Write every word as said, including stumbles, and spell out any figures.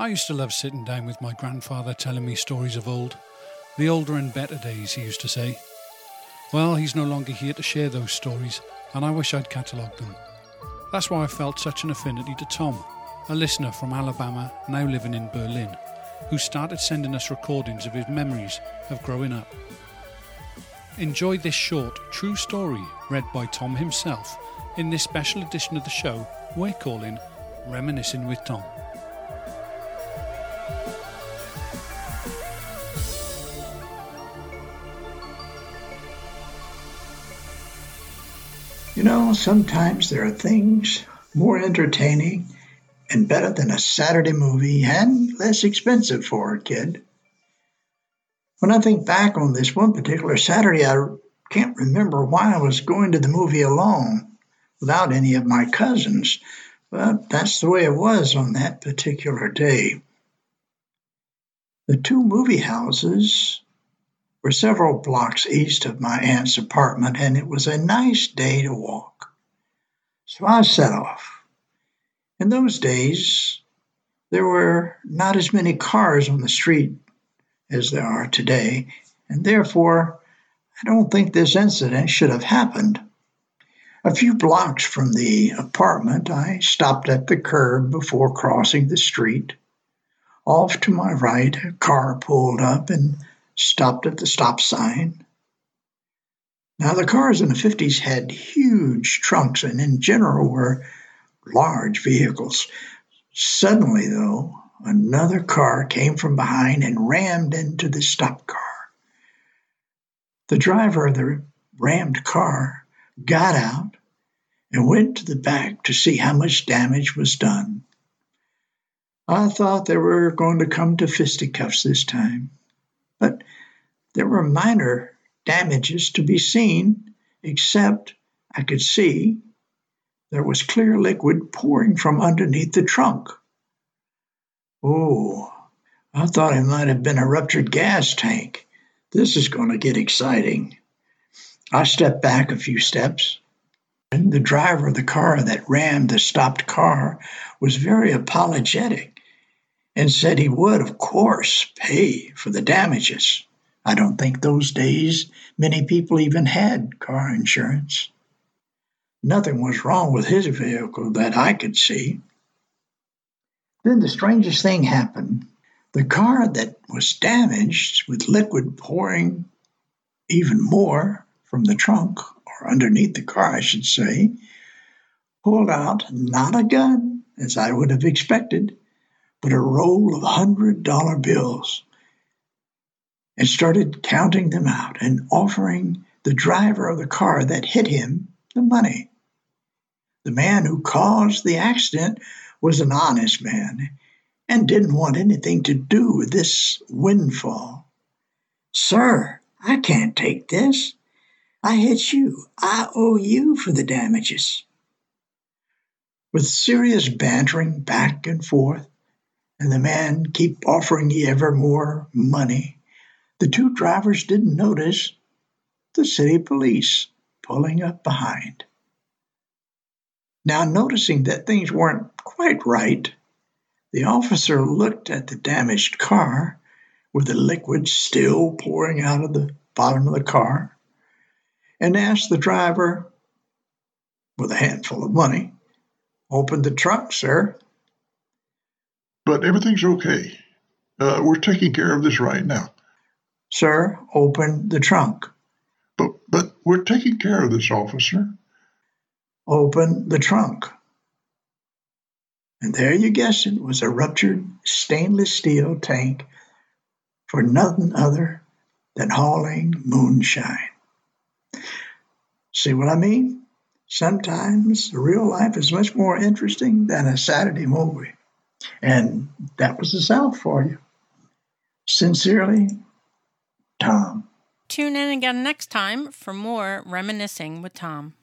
I used to love sitting down with my grandfather telling me stories of old. The older and better days, he used to say. Well, he's no longer here to share those stories, and I wish I'd catalogued them. That's why I felt such an affinity to Tom, a listener from Alabama now living in Berlin, who started sending us recordings of his memories of growing up. Enjoy this short, true story read by Tom himself in this special edition of the show we're calling Reminiscing with Tom. You know, sometimes there are things more entertaining and better than a Saturday movie and less expensive for a kid. When I think back on this one particular Saturday, I can't remember why I was going to the movie alone without any of my cousins, but that's the way it was on that particular day. The two movie houses were several blocks east of my aunt's apartment, and it was a nice day to walk. So I set off. In those days, there were not as many cars on the street as there are today, and therefore I don't think this incident should have happened. A few blocks from the apartment, I stopped at the curb before crossing the street. Off to my right, a car pulled up and stopped at the stop sign. Now, the cars in the fifties had huge trunks and in general were large vehicles. Suddenly, though, another car came from behind and rammed into the stopped car. The driver of the rammed car got out and went to the back to see how much damage was done. I thought they were going to come to fisticuffs this time, but there were minor damages to be seen, except I could see there was clear liquid pouring from underneath the trunk. Oh, I thought it might have been a ruptured gas tank. This is going to get exciting. I stepped back a few steps, and the driver of the car that rammed the stopped car was very apologetic and said he would, of course, pay for the damages. I don't think those days many people even had car insurance. Nothing was wrong with his vehicle that I could see. Then the strangest thing happened. The car that was damaged, with liquid pouring even more from the trunk, or underneath the car, I should say, pulled out not a gun, as I would have expected, but a roll of one hundred dollar bills and started counting them out and offering the driver of the car that hit him the money. The man who caused the accident was an honest man and didn't want anything to do with this windfall. "Sir, I can't take this. I hit you. I owe you for the damages." With serious bantering back and forth, and the man kept offering you ever more money, the two drivers didn't notice the city police pulling up behind. Now, noticing that things weren't quite right, the officer looked at the damaged car with the liquid still pouring out of the bottom of the car and asked the driver, with a handful of money, "Open the trunk, sir." "But everything's okay. Uh, we're taking care of this right now." "Sir, open the trunk." But, but we're taking care of this, officer." "Open the trunk." And there you guessed it, was a ruptured stainless steel tank for nothing other than hauling moonshine. See what I mean? Sometimes real life is much more interesting than a Saturday movie. And that was the South for you. Sincerely, Tom. Tune in again next time for more Reminiscing with Tom.